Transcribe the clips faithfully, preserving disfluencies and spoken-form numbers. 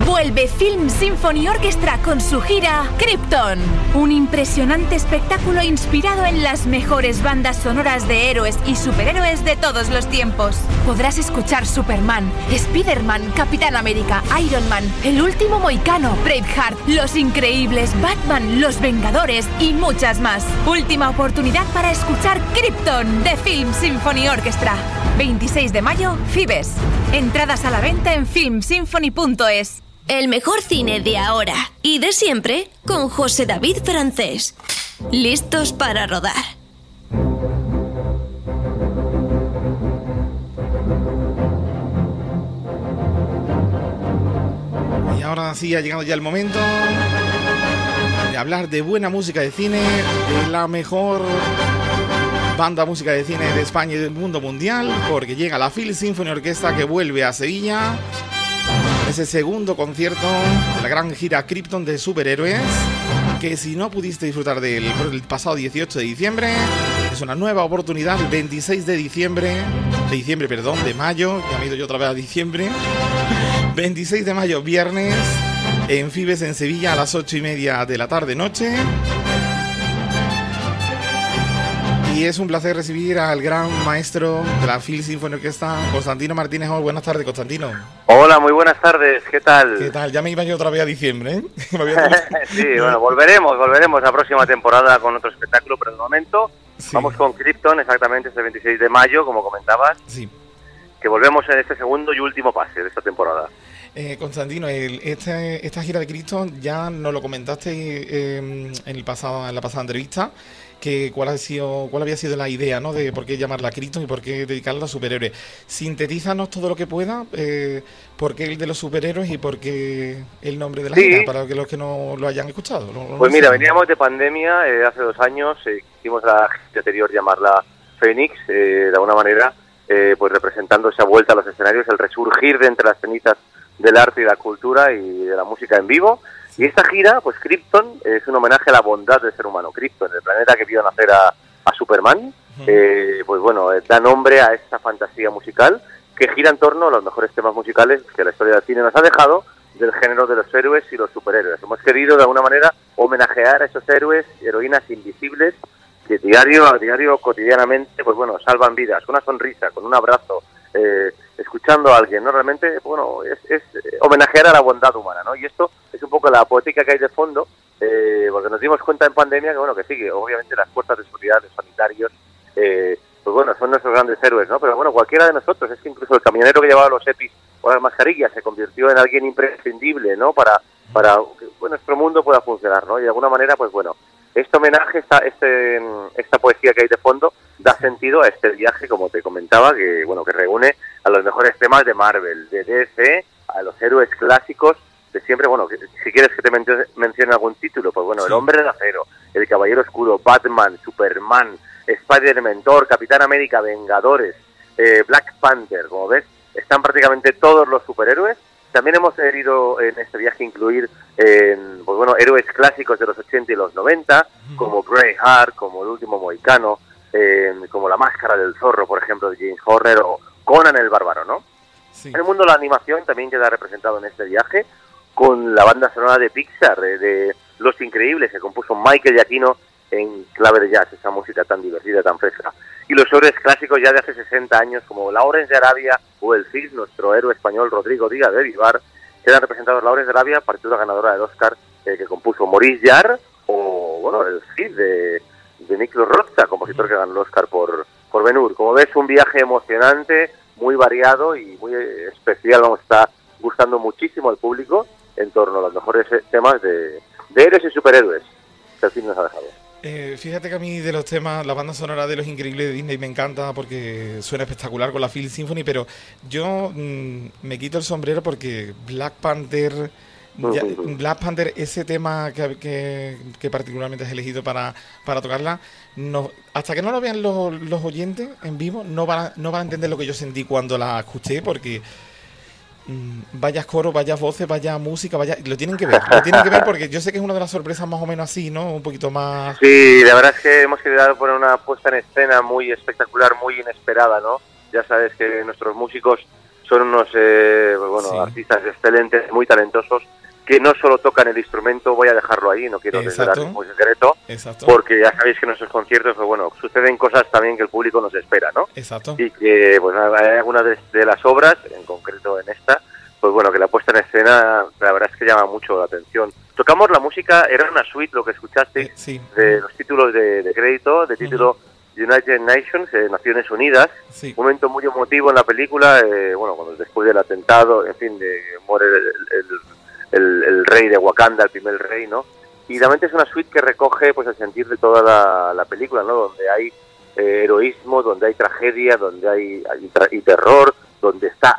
Vuelve Film Symphony Orchestra con su gira Krypton, un impresionante espectáculo inspirado en las mejores bandas sonoras de héroes y superhéroes de todos los tiempos. Podrás escuchar Superman, Spiderman, Capitán América, Iron Man, El Último Mohicano, Braveheart, Los Increíbles, Batman, Los Vengadores y muchas más. Última oportunidad para escuchar Krypton de Film Symphony Orchestra. veintiséis de mayo, Fibes. Entradas a la venta en film symphony punto es. El mejor cine de ahora y de siempre con José David Francés. Listos para rodar. Y ahora sí ha llegado ya el momento de hablar de buena música de cine, de la mejor banda música de cine de España y del mundo mundial, porque llega la Film Symphony Orchestra, que vuelve a Sevilla. Ese segundo concierto, la gran gira Krypton de superhéroes, que si no pudiste disfrutar del el pasado dieciocho de diciembre, es una nueva oportunidad el veintiséis de diciembre, de diciembre, perdón, de mayo, ya me he ido yo otra vez a diciembre, veintiséis de mayo, viernes, en Fibes en Sevilla a las ocho y media de la tarde-noche. Y es un placer recibir al gran maestro de la Film Symphony Orchestra, Constantino Martínez Orts. Buenas tardes, Constantino. Hola, muy buenas tardes. ¿Qué tal? ¿Qué tal? Ya me iba yo otra vez a diciembre, ¿eh? Me había... sí, bueno, volveremos, volveremos la próxima temporada con otro espectáculo, pero de momento sí. Vamos con Krypton, exactamente, este veintiséis de mayo, como comentabas. Sí. Que volvemos en este segundo y último pase de esta temporada. Eh, Constantino, el, este, esta gira de Krypton ya nos lo comentaste eh, en, el pasado, en la pasada entrevista. Que cuál ha sido, cuál había sido la idea, ¿no? De por qué llamarla Krypton y por qué dedicarla a superhéroes. Sintetízanos todo lo que pueda, eh, por qué el de los superhéroes y por qué el nombre de la gira, sí, para que los que no lo hayan escuchado. No, no pues mira, saben. Veníamos de pandemia, eh, hace dos años, eh, hicimos la gira anterior llamarla Fénix, eh, de alguna manera, eh, pues representando esa vuelta a los escenarios, el resurgir de entre las cenizas del arte y la cultura y de la música en vivo. Y esta gira, pues Krypton, es un homenaje a la bondad del ser humano. Krypton, el planeta que vio nacer a, a Superman, eh, pues bueno, da nombre a esta fantasía musical que gira en torno a los mejores temas musicales que la historia del cine nos ha dejado, del género de los héroes y los superhéroes. Hemos querido, de alguna manera, homenajear a esos héroes, heroínas invisibles, que diario a diario, cotidianamente, pues bueno, salvan vidas, con una sonrisa, con un abrazo, eh, escuchando a alguien, ¿no? Realmente, bueno, es, es homenajear a la bondad humana, ¿no? Y esto es un poco la poética que hay de fondo, eh, porque nos dimos cuenta en pandemia que, bueno, que sí, que obviamente las fuerzas de seguridad, los sanitarios, eh, pues bueno, son nuestros grandes héroes, ¿no? Pero bueno, cualquiera de nosotros, es que incluso el camionero que llevaba los EPIs o las mascarillas se convirtió en alguien imprescindible, ¿no? Para, para que nuestro mundo pueda funcionar, ¿no? Y de alguna manera, pues bueno, este homenaje, esta, este, esta poesía que hay de fondo, da sentido a este viaje, como te comentaba, que bueno, que reúne a los mejores temas de Marvel, de D C, a los héroes clásicos de siempre. Bueno, que, si quieres que te men- mencione algún título, pues bueno, sí. El Hombre de Acero, El Caballero Oscuro, Batman, Superman, Spider-Man, Thor, Capitán América, Vengadores, eh, Black Panther, como ves, están prácticamente todos los superhéroes. También hemos querido en este viaje incluir eh, pues bueno, héroes clásicos de los ochenta y los noventa, como Braveheart, como El Último Mohicano, eh, como La Máscara del Zorro, por ejemplo, de James Horner, o Conan el Bárbaro, ¿no? Sí. En el mundo de la animación también queda representado en este viaje con la banda sonora de Pixar, de, de Los Increíbles, que compuso Michael Giacchino en clave de jazz, esa música tan divertida, tan fresca. Y los héroes clásicos ya de hace sesenta años, como la Lawrence de Arabia o el Cid, nuestro héroe español Rodrigo Díaz de Vivar, quedan representados la Lawrence de Arabia, partitura ganadora del Oscar, eh, que compuso Maurice Jarre, o bueno, el Cid de, de Nicolas Rocha, compositor que ganó el Oscar por, por Ben-Hur. Como ves, un viaje emocionante, muy variado y muy especial, vamos, está gustando muchísimo al público en torno a los mejores temas de, de héroes y superhéroes que el cine nos ha dejado. Eh, fíjate que a mí de los temas, la banda sonora de Los Increíbles de Disney me encanta porque suena espectacular con la Film Symphony, pero yo mmm, me quito el sombrero porque Black Panther, Ya, Black Panther, ese tema que, que, que particularmente has elegido para, para tocarla, no, hasta que no lo vean los, los oyentes en vivo no van a, no van a entender lo que yo sentí cuando la escuché, porque mmm, vayas coros, vayas voces, vaya música, vaya, lo tienen que ver, lo tienen que ver porque yo sé que es una de las sorpresas más o menos así, ¿no? Un poquito más... Sí, la verdad es que hemos querido poner una puesta en escena muy espectacular, muy inesperada, ¿no? Ya sabes que nuestros músicos son unos eh, bueno, sí. artistas excelentes, muy talentosos, que no solo tocan el instrumento, voy a dejarlo ahí, no quiero desvelar ningún secreto, exacto, porque ya sabéis que en nuestros conciertos, pues bueno, suceden cosas también que el público nos espera, ¿no? Exacto. Y que, pues hay algunas de, de las obras, en concreto en esta, pues bueno, que la puesta en escena, la verdad es que llama mucho la atención. Tocamos la música, era una suite, lo que escuchasteis, eh, sí. de los títulos de, de crédito, de título... Uh-huh. United Nations, eh, Naciones Unidas, sí. Un momento muy emotivo en la película, eh, bueno, cuando después del atentado, en fin, de, muere el, el, el, el rey de Wakanda, el primer rey, ¿no? Y realmente es una suite que recoge pues el sentir de toda la, la película, ¿no? Donde hay eh, heroísmo, donde hay tragedia, donde hay, hay tra- y terror, donde está,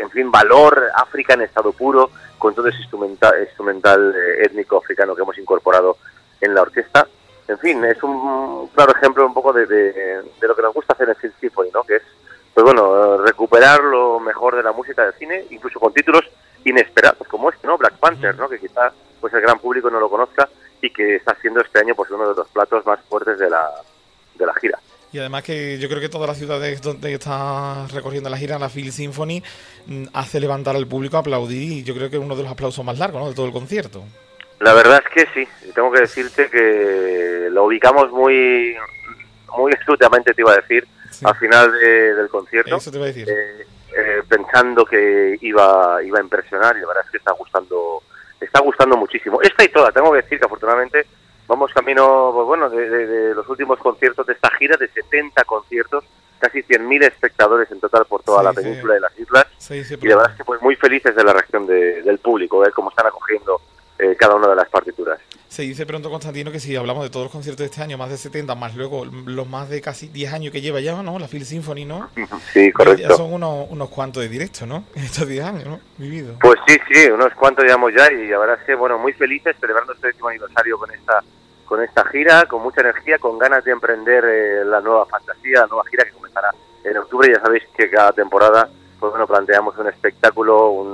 en fin, valor, África en estado puro, con todo ese instrumental, instrumental eh, étnico africano que hemos incorporado en la orquesta. En fin, es un claro ejemplo un poco de, de, de lo que nos gusta hacer en Film Symphony, ¿no? Que es, pues bueno, recuperar lo mejor de la música del cine, incluso con títulos inesperados como este, ¿no? Black Panther, ¿no? Que quizás pues el gran público no lo conozca y que está siendo este año pues uno de los platos más fuertes de la de la gira. Y además que yo creo que todas las ciudades donde está recorriendo la gira, la Film Symphony, hace levantar al público, aplaudir, y yo creo que es uno de los aplausos más largos, ¿no? De todo el concierto. La verdad es que sí, tengo que decirte que lo ubicamos muy muy astutamente, te iba a decir, sí. al final de, del concierto. Eso te iba a decir. Eh, eh, pensando que iba iba a impresionar, y la verdad es que está gustando está gustando muchísimo. Esta y toda, tengo que decir que afortunadamente vamos camino, bueno, de, de, de los últimos conciertos de esta gira, de setenta conciertos, casi cien mil espectadores en total por toda sí, la península sí. y las islas, sí, sí, y la verdad es que pues muy felices de la reacción de, del público, ver cómo están acogiendo cada una de las partituras. Se dice pronto, Constantino, que si hablamos de todos los conciertos de este año, más de setenta, más luego los más de casi diez años que lleva ya, ¿no? La Film Symphony, ¿no? Sí, correcto. Ya son unos, unos cuantos de directo, ¿no? Estos diez años, ¿no? Vivido. Pues sí, sí, unos cuantos llevamos ya, y la verdad es que, bueno, muy felices celebrando este décimo aniversario con esta con esta gira, con mucha energía, con ganas de emprender eh, la nueva fantasía, la nueva gira que comenzará en octubre. Ya sabéis que cada temporada, pues bueno, planteamos un espectáculo, un,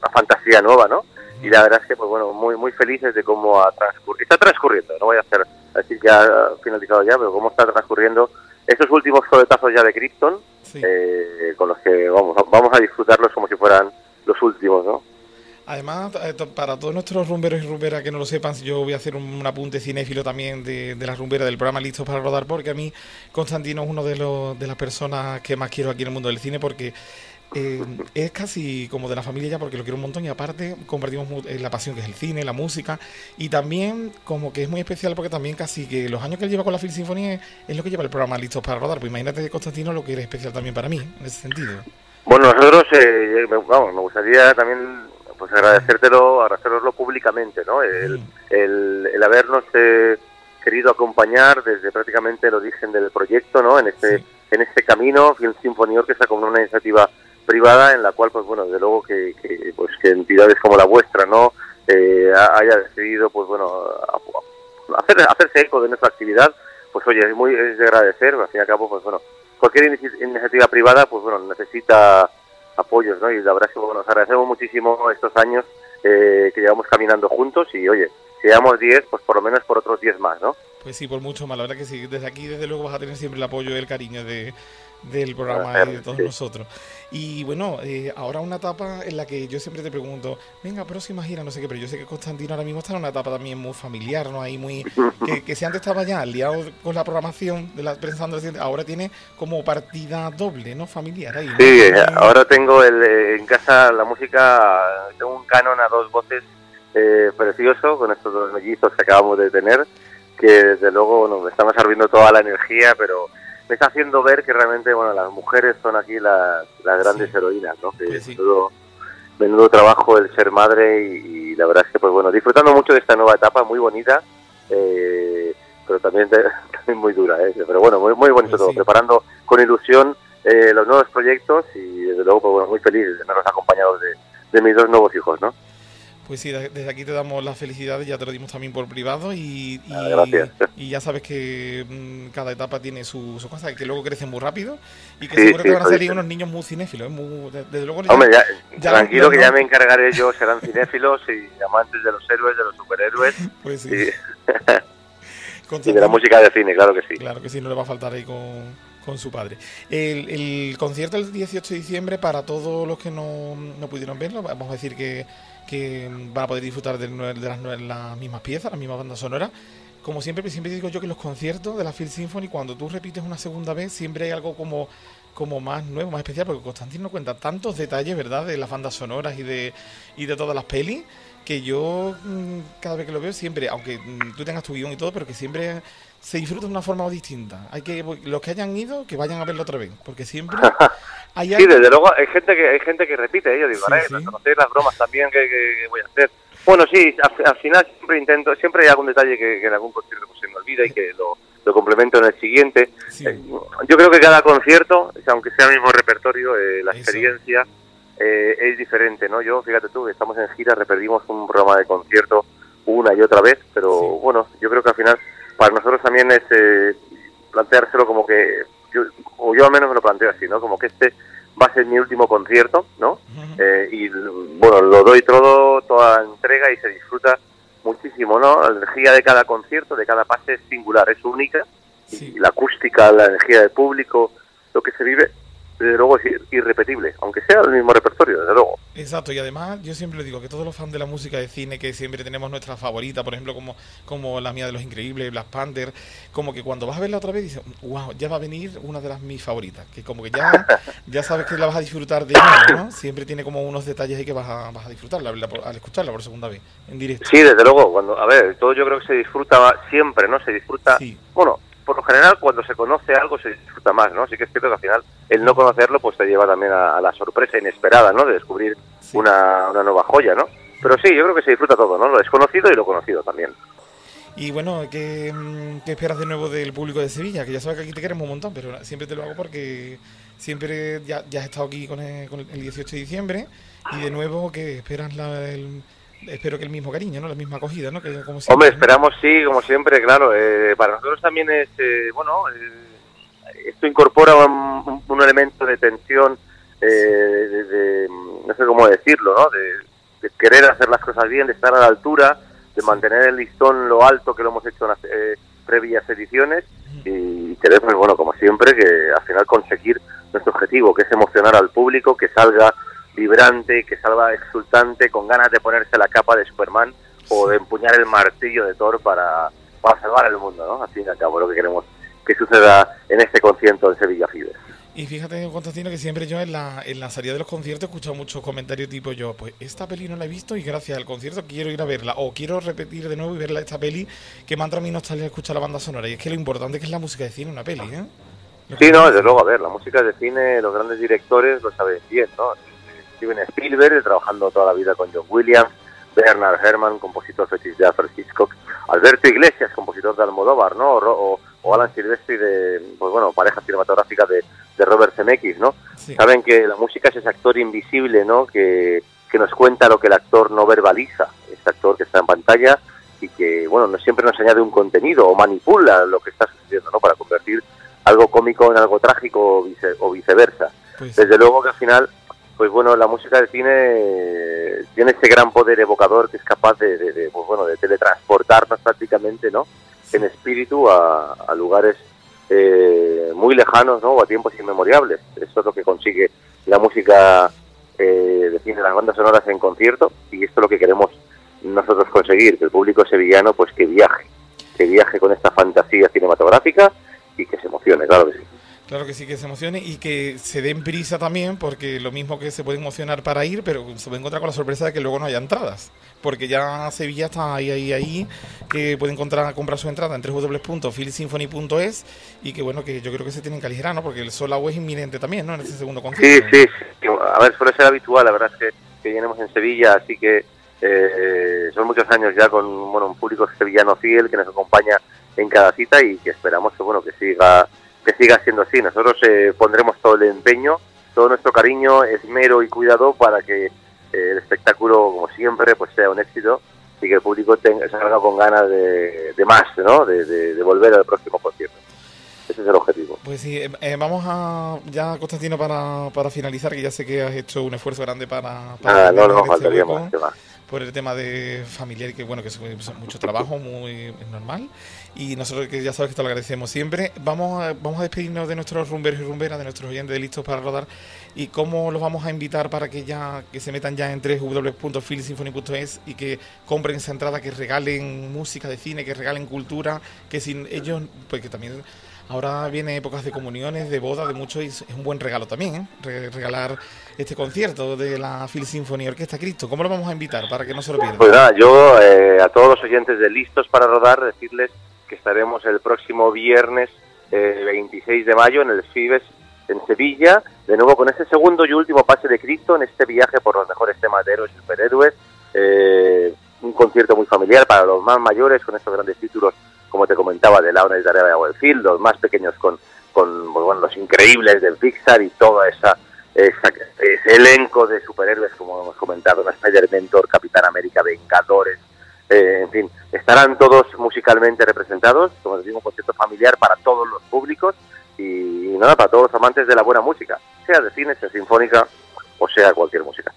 una fantasía nueva, ¿no? Y la verdad es que, pues bueno, muy muy felices de cómo ha transcur- está transcurriendo, no voy a hacer así que ha finalizado ya, pero cómo está transcurriendo estos últimos coletazos ya de Krypton, sí. eh, con los que vamos, vamos a disfrutarlos como si fueran los últimos, ¿no? Además, para todos nuestros rumberos y rumberas que no lo sepan, yo voy a hacer un, un apunte cinéfilo también de, de las rumberas del programa Listos para Rodar, porque a mí Constantino es uno de los de las personas que más quiero aquí en el mundo del cine, porque... Eh, es casi como de la familia ya, porque lo quiero un montón, y aparte compartimos la pasión que es el cine, la música, y también como que es muy especial porque también casi que los años que él lleva con la Film Symphony es, es lo que lleva el programa Listos para Rodar. Pues imagínate, Constantino, lo que es especial también para mí en ese sentido. Bueno, nosotros eh, vamos, me gustaría también pues agradecértelo, agradecéroslo públicamente, ¿no? El, sí. el, el habernos eh, querido acompañar desde prácticamente el origen del proyecto, ¿no? En este, sí. en este camino, Film Symphony Orchestra como una iniciativa privada en la cual, pues bueno, desde luego que, que pues que entidades como la vuestra, ¿no?, eh, haya decidido, pues bueno, a, a hacer, hacerse eco de nuestra actividad, pues oye, es muy es de agradecer. Al fin y al cabo, pues bueno, cualquier inici- iniciativa privada, pues bueno, necesita apoyos, ¿no? Y la verdad es que, bueno, nos agradecemos muchísimo estos años eh, que llevamos caminando juntos, y oye, si llevamos diez, pues por lo menos por otros diez más, ¿no? Pues sí, por mucho más, la verdad que sí. Desde aquí, desde luego, vas a tener siempre el apoyo y el cariño de... del programa y de todos sí. nosotros. Y bueno, eh, ahora una etapa en la que yo siempre te pregunto, venga, próxima gira, no sé qué, pero yo sé que Constantino ahora mismo está en una etapa también muy familiar, ¿no? Ahí muy que, que si antes estaba ya liado con la programación de la, pensando, ahora tiene como partida doble, ¿no? Familiar ahí, ¿no? Sí, ahora tengo el, en casa la música, tengo un canon a dos voces eh, precioso con estos dos mellizos que acabamos de tener, que desde luego nos estamos absorbiendo toda la energía, pero me está haciendo ver que realmente, bueno, las mujeres son aquí las, las grandes sí. heroínas, ¿no? Que sí. menudo, menudo trabajo el ser madre, y, y la verdad es que, pues bueno, disfrutando mucho de esta nueva etapa, muy bonita, eh, pero también, también muy dura, ¿eh? Pero bueno, muy, muy bonito pues todo, sí. preparando con ilusión eh, los nuevos proyectos, y desde luego, pues bueno, muy feliz de tenerlos acompañados de, de mis dos nuevos hijos, ¿no? Pues sí, desde aquí te damos las felicidades, ya te lo dimos también por privado y, y, gracias. Y ya sabes que cada etapa tiene su, su cosa, que luego crecen muy rápido y que sí, seguro sí, que van a salir sí. unos niños muy cinéfilos. Muy, desde luego, Hombre, ya, ya tranquilo los, que ya me encargaré yo, serán cinéfilos y amantes de los héroes, de los superhéroes. Pues sí. Y, y de la música de cine, claro que sí. Claro que sí, no le va a faltar ahí con... con su padre. El, el concierto el dieciocho de diciembre, para todos los que no, no pudieron verlo, vamos a decir que, que van a poder disfrutar de, de las, las mismas piezas, las mismas bandas sonoras. Como siempre, siempre digo yo que los conciertos de la Film Symphony, cuando tú repites una segunda vez, siempre hay algo como, como más nuevo, más especial, porque Constantino cuenta tantos detalles, ¿verdad?, de las bandas sonoras y de, y de todas las pelis, que yo cada vez que lo veo siempre, aunque tú tengas tu guión y todo, pero que siempre se disfruta de una forma distinta. Hay que los que hayan ido, que vayan a verlo otra vez, porque siempre hay algo... Sí, desde luego hay gente que hay gente que repite, ¿eh? Yo digo, sí, sí. Conocéis las bromas también que, que voy a hacer. Bueno, sí, al, al final siempre intento, siempre hay algún detalle que, que en algún concierto pues se me olvida y que lo, lo complemento en el siguiente. Sí. Eh, yo creo que cada concierto, aunque sea el mismo repertorio, eh, la Eso. experiencia eh, es diferente, ¿no? Yo, fíjate tú, que estamos en gira, repetimos un programa de concierto una y otra vez, pero sí. bueno, yo creo que al final... Para nosotros también es eh, planteárselo como que, yo, o yo al menos me lo planteo así, ¿no? Como que este va a ser mi último concierto, ¿no? Eh, y bueno, lo doy todo, toda la entrega y se disfruta muchísimo, ¿no? La energía de cada concierto, de cada pase es singular, es única. Sí. Y la acústica, la energía del público, lo que se vive... desde luego es irrepetible, aunque sea el mismo repertorio, desde luego. Exacto, y además yo siempre digo que todos los fans de la música de cine, que siempre tenemos nuestra favorita, por ejemplo, como, como la mía de Los Increíbles, Black Panther, como que cuando vas a verla otra vez dices, wow, ya va a venir una de las mis favoritas, que como que ya, ya sabes que la vas a disfrutar de ella, ¿no? Siempre tiene como unos detalles ahí que vas a, vas a disfrutar al escucharla por segunda vez, en directo. Sí, desde luego, cuando, a ver, todo yo creo que se disfruta siempre, ¿no? Se disfruta, sí. bueno... Por lo general, cuando se conoce algo se disfruta más, ¿no? Así que es cierto que al final el no conocerlo pues te lleva también a, a la sorpresa inesperada, ¿no? De descubrir sí. una, una nueva joya, ¿no? Pero sí, yo creo que se disfruta todo, ¿no? Lo desconocido y lo conocido también. Y bueno, ¿qué, qué esperas de nuevo del público de Sevilla? Que ya sabes que aquí te queremos un montón, pero siempre te lo hago porque siempre ya, ya has estado aquí con el, con el dieciocho de diciembre y de nuevo que esperas la... El, espero que el mismo cariño, ¿no? La misma acogida, ¿no? Que, como siempre, Hombre, esperamos, ¿no? sí, como siempre, claro. Eh, para nosotros también es, eh, bueno, eh, esto incorpora un, un elemento de tensión, eh, de, de, no sé cómo decirlo, ¿no? De, de querer hacer las cosas bien, de estar a la altura, de mantener el listón lo alto que lo hemos hecho en las eh, previas ediciones y querer, pues bueno, como siempre, que al final conseguir nuestro objetivo, que es emocionar al público, que salga... vibrante, que salga exultante, con ganas de ponerse la capa de Superman o de empuñar el martillo de Thor para, para salvar el mundo, ¿no? Así que acabo lo que queremos que suceda en este concierto en Sevilla Fibes. Y fíjate, Constantino, que siempre yo en la, en la salida de los conciertos he escuchado muchos comentarios tipo yo, pues esta peli no la he visto y gracias al concierto quiero ir a verla, o quiero repetir de nuevo y verla esta peli, que me entra a mí nostalgia escuchar la banda sonora. Y es que lo importante que es la música de cine en una peli, ¿eh? Sí, no, desde luego, a ver, la música de cine, los grandes directores lo saben bien, ¿no? Steven Spielberg, trabajando toda la vida con John Williams, Bernard Herrmann, compositor fetiche de Alfred Hitchcock, Alberto Iglesias, compositor de Almodóvar, ¿no? O, o Alan Silvestri, de, pues bueno, pareja cinematográfica de, de Robert Zemeckis, ¿no? Sí. Saben que la música es ese actor invisible, ¿no? Que, que nos cuenta lo que el actor no verbaliza, este actor que está en pantalla y que, bueno, no siempre nos añade un contenido o manipula lo que está sucediendo, ¿no? Para convertir algo cómico en algo trágico o, vice, o viceversa. Pues... Desde luego que al final... Pues bueno, la música del cine tiene ese gran poder evocador que es capaz de, de, de pues bueno, de teletransportarnos prácticamente, ¿no? En espíritu a, a lugares eh, muy lejanos, ¿no? O a tiempos inmemoriales. Eso es lo que consigue la música eh, de cine, las bandas sonoras en concierto, y esto es lo que queremos nosotros conseguir, que el público sevillano, pues que viaje, que viaje con esta fantasía cinematográfica y que se emocione, claro que sí. Claro que sí, que se emocione y que se den prisa también, porque lo mismo que se puede emocionar para ir, pero se puede encontrar con la sorpresa de que luego no haya entradas, porque ya Sevilla está ahí, ahí, ahí, que puede encontrar, comprar su entrada en doble u doble u doble u punto film symphony punto es y que bueno, que yo creo que se tienen que aligerar, ¿no? Porque el sold out es inminente también, ¿no? En ese segundo concierto. Sí, sí, a ver, suele ser habitual, la verdad es que, que llenemos en Sevilla, así que eh, son muchos años ya con, bueno, un público sevillano fiel que nos acompaña en cada cita y que esperamos que, bueno, que siga... que siga siendo así. Nosotros eh, pondremos todo el empeño, todo nuestro cariño, esmero y cuidado para que eh, el espectáculo, como siempre, pues sea un éxito y que el público tenga, salga con ganas de, de más, ¿no? De, de, de volver al próximo concierto. Ese es el objetivo. Pues sí, eh, vamos a ya, Constantino, para, para finalizar, que ya sé que has hecho un esfuerzo grande para... para ah, no, no, faltaría este más, más. Por el tema de familiar, que bueno, que es mucho trabajo, muy normal. Y nosotros, que ya sabes que te lo agradecemos siempre. Vamos a, vamos a despedirnos de nuestros rumberos y rumberas, de nuestros oyentes de Listos para Rodar. ¿Y cómo los vamos a invitar para que ya que se metan ya en doble u doble u doble u punto film symphony punto es y que compren esa entrada, que regalen música de cine, que regalen cultura, que sin ellos, pues que también... Ahora viene épocas de comuniones, de bodas, de muchos, y es un buen regalo también, ¿eh? Re- regalar este concierto de la Film Symphony Orquesta Cristo. ¿Cómo lo vamos a invitar para que no se lo pierdan? Pues nada, yo eh, a todos los oyentes de Listos para Rodar decirles que estaremos el próximo viernes eh, veintiséis de mayo en el Fibes en Sevilla, de nuevo con este segundo y último pase de Cristo en este viaje por los mejores temas de héroes y superhéroes. Eh, un concierto muy familiar para los más mayores con estos grandes títulos, como te comentaba, de Laura y Tarea de Agüelfield, los más pequeños con, con bueno, los increíbles del Pixar y todo esa, esa, ese elenco de superhéroes, como hemos comentado, Spider-Man, Thor, Capitán América, Vengadores, eh, en fin, estarán todos musicalmente representados, como decimos, un concierto familiar para todos los públicos y, y nada, para todos los amantes de la buena música, sea de cine, sea sinfónica o sea cualquier música.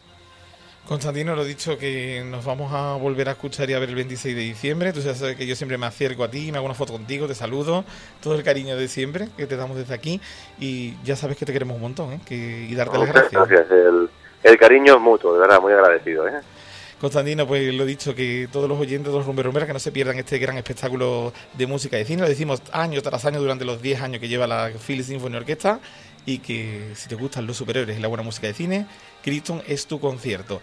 Constantino, lo dicho, que nos vamos a volver a escuchar y a ver el veintiséis de diciembre. Tú sabes que yo siempre me acerco a ti, me hago una foto contigo, te saludo, todo el cariño de siempre que te damos desde aquí, y ya sabes que te queremos un montón, ¿eh? Que, y darte las gracias. Gracias, el, el cariño es mutuo, de verdad, muy agradecido, ¿eh? Constantino, pues lo dicho, que todos los oyentes de los Rumbe Rumberas que no se pierdan este gran espectáculo de música y de cine, lo decimos año tras año durante los diez años que lleva la Film Symphony Orchestra, y que si te gustan los superhéroes y la buena música de cine, Krypton es tu concierto.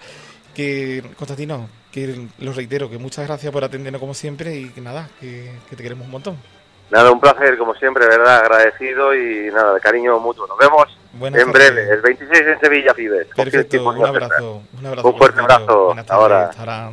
Que Constantino, que lo reitero, que muchas gracias por atendernos como siempre y que nada, que, que te queremos un montón. Nada, un placer como siempre, verdad, agradecido y nada, de cariño mutuo. Nos vemos buenas en tarde. Breve, el veintiséis en Sevilla, Fibes. Perfecto, un abrazo, un abrazo. Un fuerte abrazo. Buenas tardes. Ahora.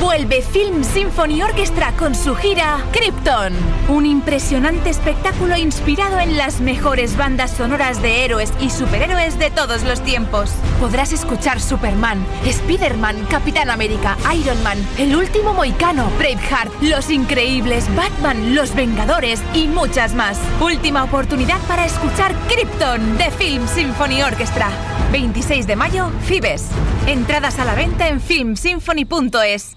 Vuelve Film Symphony Orchestra con su gira Krypton, un impresionante espectáculo inspirado en las mejores bandas sonoras de héroes y superhéroes de todos los tiempos. Podrás escuchar Superman, Spider-Man, Capitán América, Iron Man, El Último Mohicano, Braveheart, Los Increíbles, Batman, Los Vengadores y muchas más. Última oportunidad para escuchar Krypton de Film Symphony Orchestra. veintiséis de mayo, Fibes. Entradas a la venta en film symphony punto es.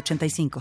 ochenta y cinco